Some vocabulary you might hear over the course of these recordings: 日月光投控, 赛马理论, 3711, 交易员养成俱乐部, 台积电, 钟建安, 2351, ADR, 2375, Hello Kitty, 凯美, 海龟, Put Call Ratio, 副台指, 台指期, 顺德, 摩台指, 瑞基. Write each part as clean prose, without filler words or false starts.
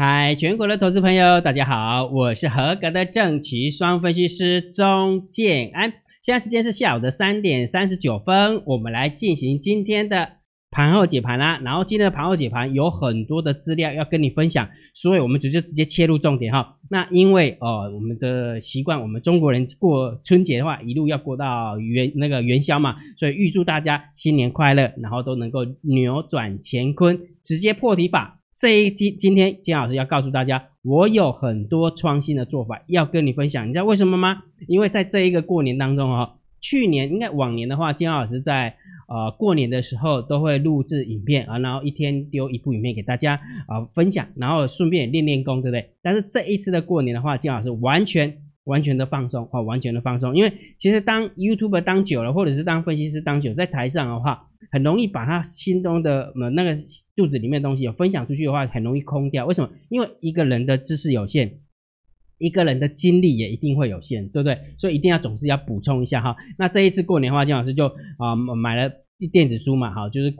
嗨，全国的投资朋友大家好，我是合格的证期双分析师钟建安。现在时间是下午的3点39分，我们来进行今天的盘后解盘啦。然后今天的盘后解盘有很多的资料要跟你分享，所以我们直接切入重点哈。那因为我们的习惯，我们中国人过春节的话一路要过到元宵嘛，所以预祝大家新年快乐，然后都能够扭转乾坤，直接破题法。这一集今天建安老师要告诉大家，我有很多创新的做法要跟你分享，你知道为什么吗？因为在这一个过年当中去年应该往年的话，建安老师在过年的时候都会录制影片啊，然后一天丢一部影片给大家分享，然后顺便练练功，对不对？但是这一次的过年的话，建安老师完全的放松完全的放松，因为其实当 YouTuber 当久了，或者是当分析师当久，在台上的话很容易把他心中的那个肚子里面的东西分享出去的话，很容易空掉。为什么？因为一个人的知识有限，一个人的精力也一定会有限，对不对？所以一定要总是要补充一下哈。那这一次过年的话，建安老师就买了电子书嘛，好，就是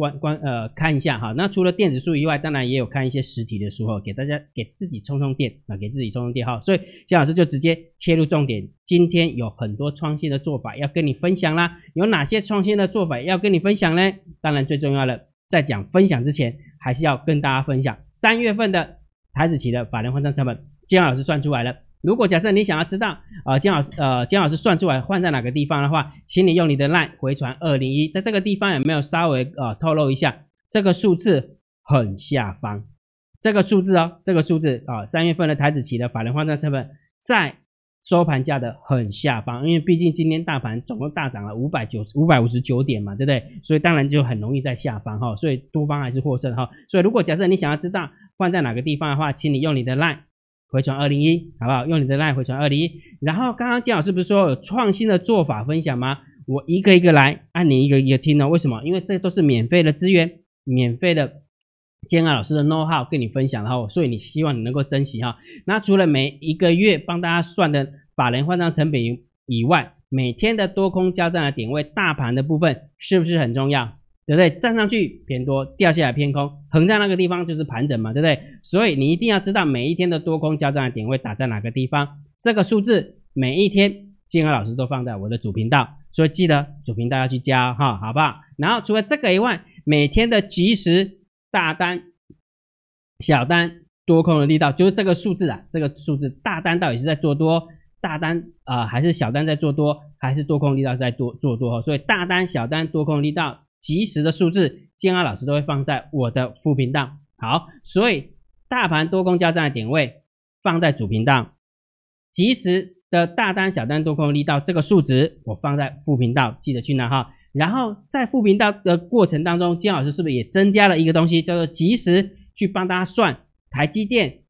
看一下哈。那除了电子书以外，当然也有看一些实体的书给大家给自己充充电给自己充充电哈。所以建安老师就直接切入重点，今天有很多创新的做法要跟你分享啦。有哪些创新的做法要跟你分享呢？当然最重要的，在讲分享之前，还是要跟大家分享3月份的台指期的法人换算成本，建安老师算出来了。如果假设你想要知道建安老师算出来换在哪个地方的话，请你用你的 LINE 回传201，在这个地方有没有稍微透露一下，这个数字很下方，这个数字3月份的台指期的法人换算成本在收盘价的很下方，因为毕竟今天大盘总共大涨了559点嘛，对不对？所以当然就很容易在下方所以多方还是获胜所以如果假设你想要知道换在哪个地方的话，请你用你的 LINE回传201，好不好？用你的 LINE 回传201。然后刚刚建安老师不是说有创新的做法分享吗？我一个一个来，按你一个一个听为什么？因为这都是免费的资源，免费的建安老师的 know how 跟你分享所以你希望你能够珍惜那除了每一个月帮大家算的法人换算成本以外，每天的多空交战的点位，大盘的部分是不是很重要？对不对？站上去偏多，掉下来偏空，横在那个地方就是盘整嘛，对不对？所以你一定要知道每一天的多空交战的点位打在哪个地方。这个数字每一天建安老师都放在我的主频道，所以记得主频道要去加好不好？然后除了这个以外，每天的即时大单、小单、多空的力道，就是这个数字这个数字大单到底是在做多，大单还是小单在做多，还是多空力道在做多所以大单、小单、多空力道及时的数字，建安老师都会放在我的副频道。好，所以大盘多空交战的点位放在主频道，及时的大单、小单、多空力道这个数值我放在副频道，记得去拿然后在副频道的过程当中，建安老师是不是也增加了一个东西，叫做及时去帮大家算台积电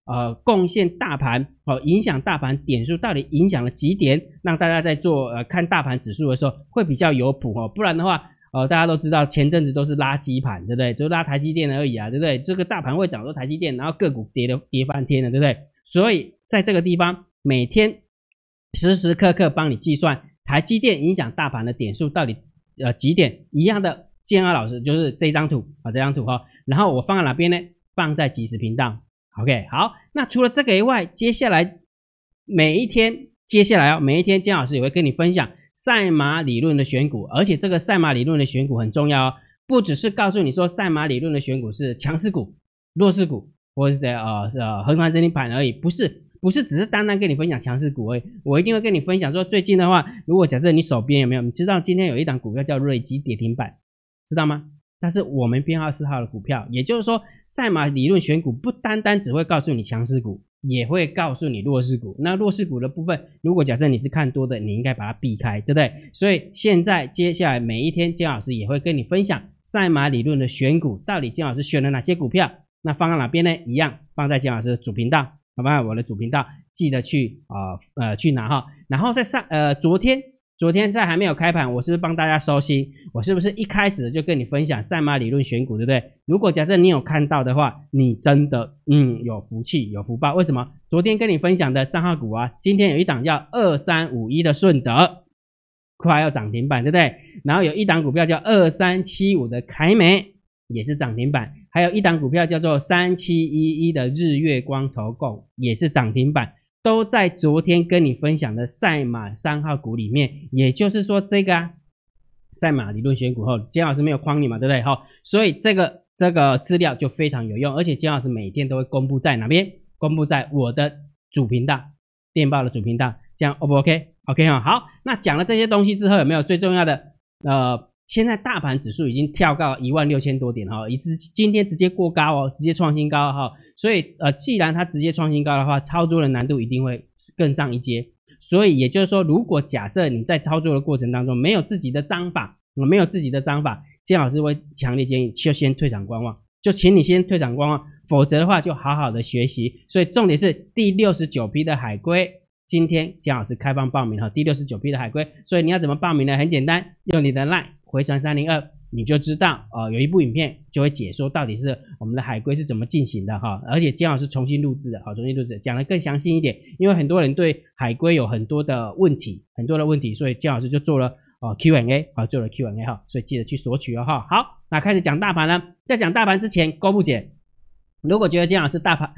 贡献大盘影响大盘点数到底影响了几点，让大家在做看大盘指数的时候会比较有谱不然的话大家都知道前阵子都是拉基盘，对不对？都拉台积电而已对不对？这个大盘会涨都台积电，然后个股跌半天了，对不对？所以在这个地方每天时时刻刻帮你计算台积电影响大盘的点数到底几点，一样的建安老师就是这张图这张图然后我放在哪边呢？放在即时频道 OK。 好，那除了这个以外，接下来每一天建安老师也会跟你分享赛马理论的选股，而且这个赛马理论的选股很重要不只是告诉你说赛马理论的选股是强势股、弱势股，或者是横盘整理盘而已，不是只是单单跟你分享强势股而已。我一定会跟你分享说，最近的话，如果假设你手边有没有，你知道今天有一档股票叫瑞基跌停板，知道吗？但是我们编号4号的股票，也就是说赛马理论选股不单单只会告诉你强势股，也会告诉你弱势股。那弱势股的部分，如果假设你是看多的，你应该把它避开，对不对？所以接下来每一天建安老师也会跟你分享赛马理论的选股，到底建安老师选了哪些股票，那放在哪边呢？一样放在建安老师的主频道，好吧？我的主频道记得去去拿然后在昨天在还没有开盘，我是不是帮大家收心？我是不是一开始就跟你分享赛马理论选股，对不对？如果假设你有看到的话，你真的有福气有福报。为什么？昨天跟你分享的3号股今天有一档叫2351的顺德，快要涨停板，对不对？然后有一档股票叫2375的凯美，也是涨停板。还有一档股票叫做3711的日月光投控，也是涨停板，都在昨天跟你分享的赛马3号股里面。也就是说这个赛马理论选股后，简老师没有框你嘛，对不对？所以这个资料就非常有用，而且简老师每天都会公布在哪边？公布在我的主频道，电报的主频道，这样 O 不 OK？ OK 哈，好，那讲了这些东西之后，有没有最重要的？现在大盘指数已经跳高16000多点哈，今天直接过高哦，直接创新高哈，所以既然它直接创新高的话，操作的难度一定会更上一阶。所以也就是说，如果假设你在操作的过程当中没有自己的章法，没有自己的章法，建老师会强烈建议就先退场观望，就请你先退场观望，否则的话就好好的学习。所以重点是第69批的海龟，今天建老师开放报名，第69批的海龟。所以你要怎么报名呢？很简单，用你的 LINE 回传302，你就知道有一部影片就会解说到底是我们的海龟是怎么进行的哈，而且建老师重新录制的讲得更详细一点，因为很多人对海龟有很多的问题，所以建老师就做了Q&A， 做了 Q&A 哈，所以记得去索取哦哈。好，那开始讲大盘呢，在讲大盘之前，勾布姐如果觉得建老师大盘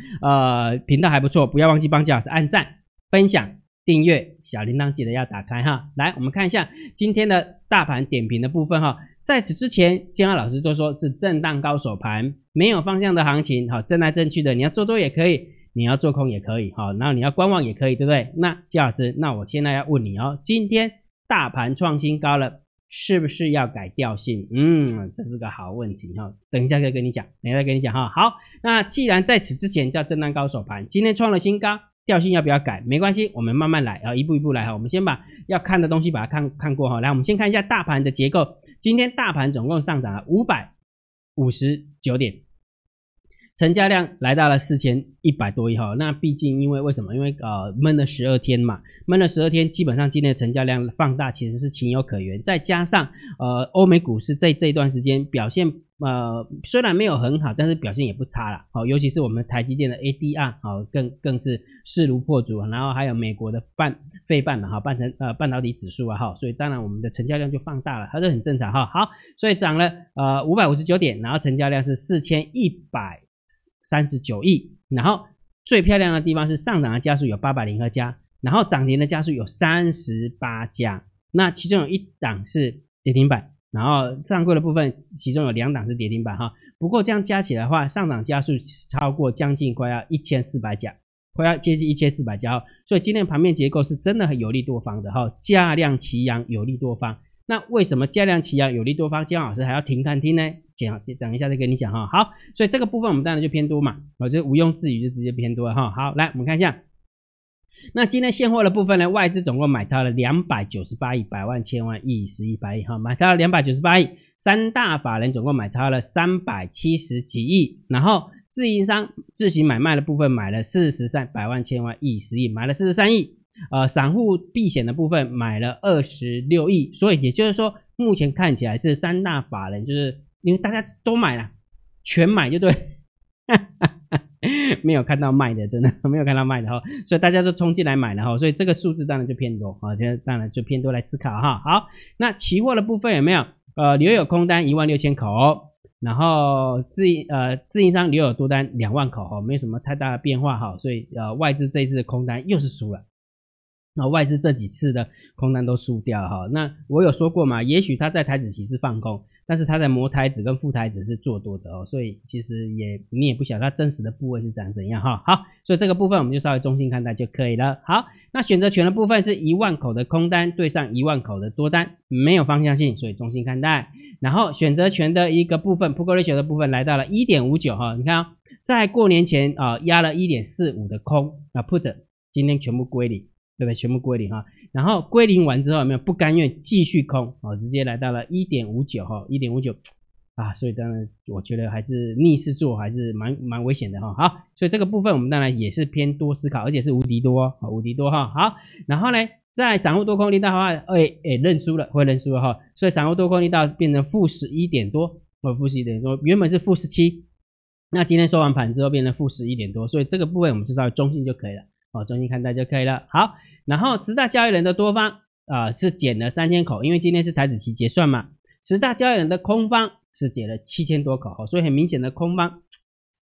频道还不错，不要忘记帮建老师按赞、分享、订阅，小铃铛记得要打开哈。来，我们看一下今天的大盘点评的部分哈。在此之前，建安老师都说是震荡高手盘，没有方向的行情，震来震去的，你要做多也可以，你要做空也可以，然后你要观望也可以，对不对？那建老师，那我现在要问你哦，今天大盘创新高了，是不是要改调性？这是个好问题，等一下再跟你讲，好，那既然在此之前叫震荡高手盘，今天创了新高，调性要不要改？没关系，我们慢慢来，一步一步来。我们先把要看的东西把它看过。来，我们先看一下大盘的结构。今天大盘总共上涨了559点，成交量来到了4100多亿。那毕竟因为闷了12天嘛，基本上今天的成交量放大其实是情有可原，再加上欧美股市在这段时间表现虽然没有很好，但是表现也不差啦。尤其是我们台积电的 ADR 更是势如破竹，然后还有美国的半导体指数所以当然我们的成交量就放大了，它就很正常好，所以涨了559点，然后成交量是4139亿，然后最漂亮的地方是上涨的家数有802家，然后涨停的家数有38家，那其中有一档是跌停板，然后上柜的部分其中有两档是跌停板不过这样加起来的话，上涨家数超过将近快要1400家，快要接近1400家所以今天盘面结构是真的很有利多方的价量齐扬有利多方。那为什么价量齐扬有利多方，建安老师还要停看听呢？等一下再跟你讲好，所以这个部分我们当然就偏多嘛，就毋庸置疑，就直接偏多了好，来我们看一下，那今天现货的部分呢，外资总共买超了298亿，百万千万亿十亿百亿买超了298亿，三大法人总共买超了370几亿，然后自营商自行买卖的部分买了43百万千万亿十亿，买了43亿，散户避险的部分买了26亿，所以也就是说目前看起来是三大法人，就是因为大家都买了，全买就对没有看到卖的，真的没有看到卖的所以大家都冲进来买了所以这个数字当然就偏多当然就偏多来思考好，那期货的部分有没有留有空单16000口，然后自营商留有多单20000口没有什么太大的变化所以外资这一次的空单又是输了，那外资这几次的空单都输掉了那我有说过嘛，也许他在台指期是放空，但是他在摩台指跟副台指是做多的所以其实你也不晓得他真实的部位是长怎样好，所以这个部分我们就稍微中性看待就可以了。好，那选择权的部分是10000口的空单对上10000口的多单，没有方向性，所以中性看待。然后选择权的一个部分 Put Call Ratio 的部分来到了 1.59 你看在过年前压了 1.45 的空Put 今天全部归零，对不对？全部归零然后归零完之后有没有不甘愿继续空直接来到了 1.59 1.59 所以当然我觉得还是逆势做还是蛮危险的好，所以这个部分我们当然也是偏多思考，而且是无敌多好，然后呢在散户多空力道的话会认输了所以散户多空力道变成-11点多原本是-17，那今天收完盘之后变成-11点多，所以这个部分我们是稍微中性就可以了中性看待就可以了。好，然后十大交易人的多方是减了3000口，因为今天是台指期结算嘛。十大交易人的空方是解了7000多口、哦、所以很明显的空方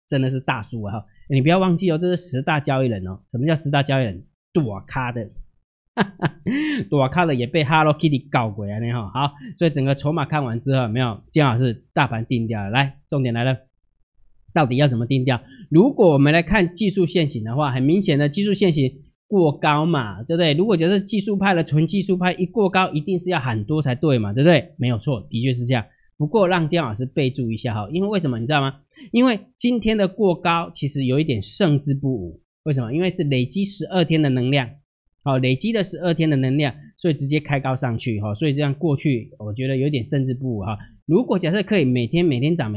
真的是大输啊、哦！你不要忘记哦，这是10大交易人哦。什么叫10大交易人？躲咖的，躲咖的也被 Hello Kitty 搞鬼了呢、哦。好，所以整个筹码看完之后，有没有？正好是大盘定调了。来，重点来了，到底要怎么定调？如果我们来看技术线型的话，很明显的技术线型过高嘛，对不对？如果就是技术派的纯技术派一过高，一定是要喊多才对嘛，对不对？没有错，的确是这样。不过让姜老师备注一下哈，因为为什么你知道吗？因为今天的过高其实有一点胜之不武，为什么？因为是累积12天的能量，好，累积了12天的能量，所以直接开高上去哈，所以这样过去我觉得有点胜之不武哈。如果假设可以每天涨，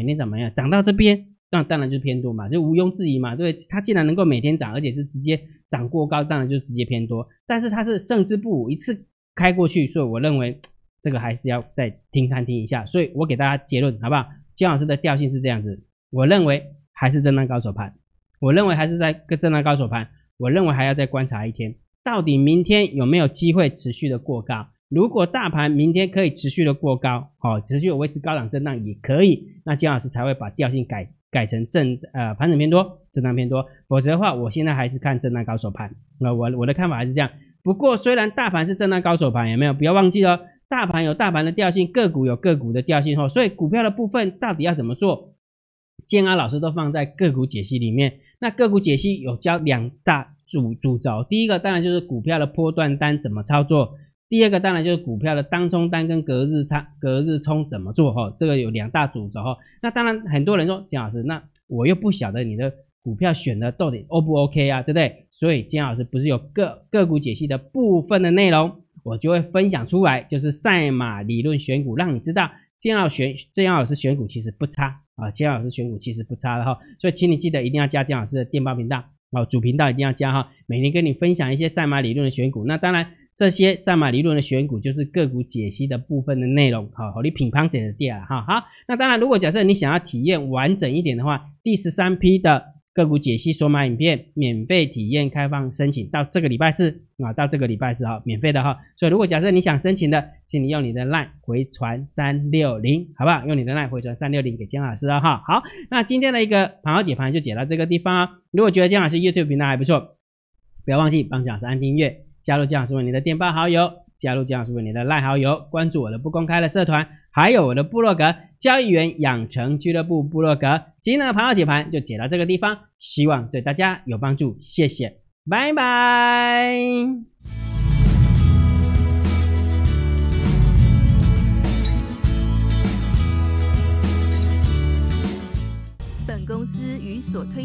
涨到这边，那当然就是偏多嘛，就毋庸置疑嘛，对，它既然能够每天涨，而且是直接涨过高，当然就直接偏多。但是它是胜之不武，一次开过去，所以我认为。这个还是要再听一下，所以我给大家结论好不好？姜老师的调性是这样子，我认为还是震荡高手盘，我认为还是在震荡高手盘，我认为还要再观察一天，到底明天有没有机会持续的过高？如果大盘明天可以持续的过高，好、哦，持续维持高档震荡也可以，那姜老师才会把调性改成盘整偏多，震荡偏多，否则的话，我现在还是看震荡高手盘。那我的看法还是这样。不过虽然大盘是震荡高手盘，有没有？不要忘记哦。大盘有大盘的调性，个股有个股的调性，所以股票的部分到底要怎么做，建安老师都放在个股解析里面。那个股解析有教2大主轴，第一个当然就是股票的波段单怎么操作，第二个当然就是股票的当冲单跟隔日冲怎么做，这个有2大主轴。那当然很多人说，建安老师，那我又不晓得你的股票选的到底 O 不 OK 啊，对不对？所以建安老师不是有个股解析的部分的内容，我就会分享出来，就是赛马理论选股，让你知道姜老师选股其实不差啊，姜老师选股其实不差的哈，所以请你记得一定要加姜老师的电报频道啊，主频道一定要加哈，每天跟你分享一些赛马理论的选股。那当然，这些赛马理论的选股就是个股解析的部分的内容，好，你品乓解的掉了哈。好，那当然，如果假设你想要体验完整一点的话，第13批的。个股解析索马影片免费体验开放申请，到这个礼拜四啊，到这个礼拜四哈，免费的哈。所以如果假设你想申请的，请你用你的 LINE 回传360，好不好？用你的 LINE 回传360给姜老师啊哈。好，那今天的一个盘后解盘就解到这个地方啊。如果觉得姜老师 YouTube 频道还不错，不要忘记帮姜老师按订阅，加入姜老师为你的电报好友，加入姜老师为你的 LINE 好友，关注我的不公开的社团，还有我的部落格交易员养成俱乐部部落格。今天的盘后解盘就解到这个地方，希望对大家有帮助，谢谢，拜拜。本公司与所推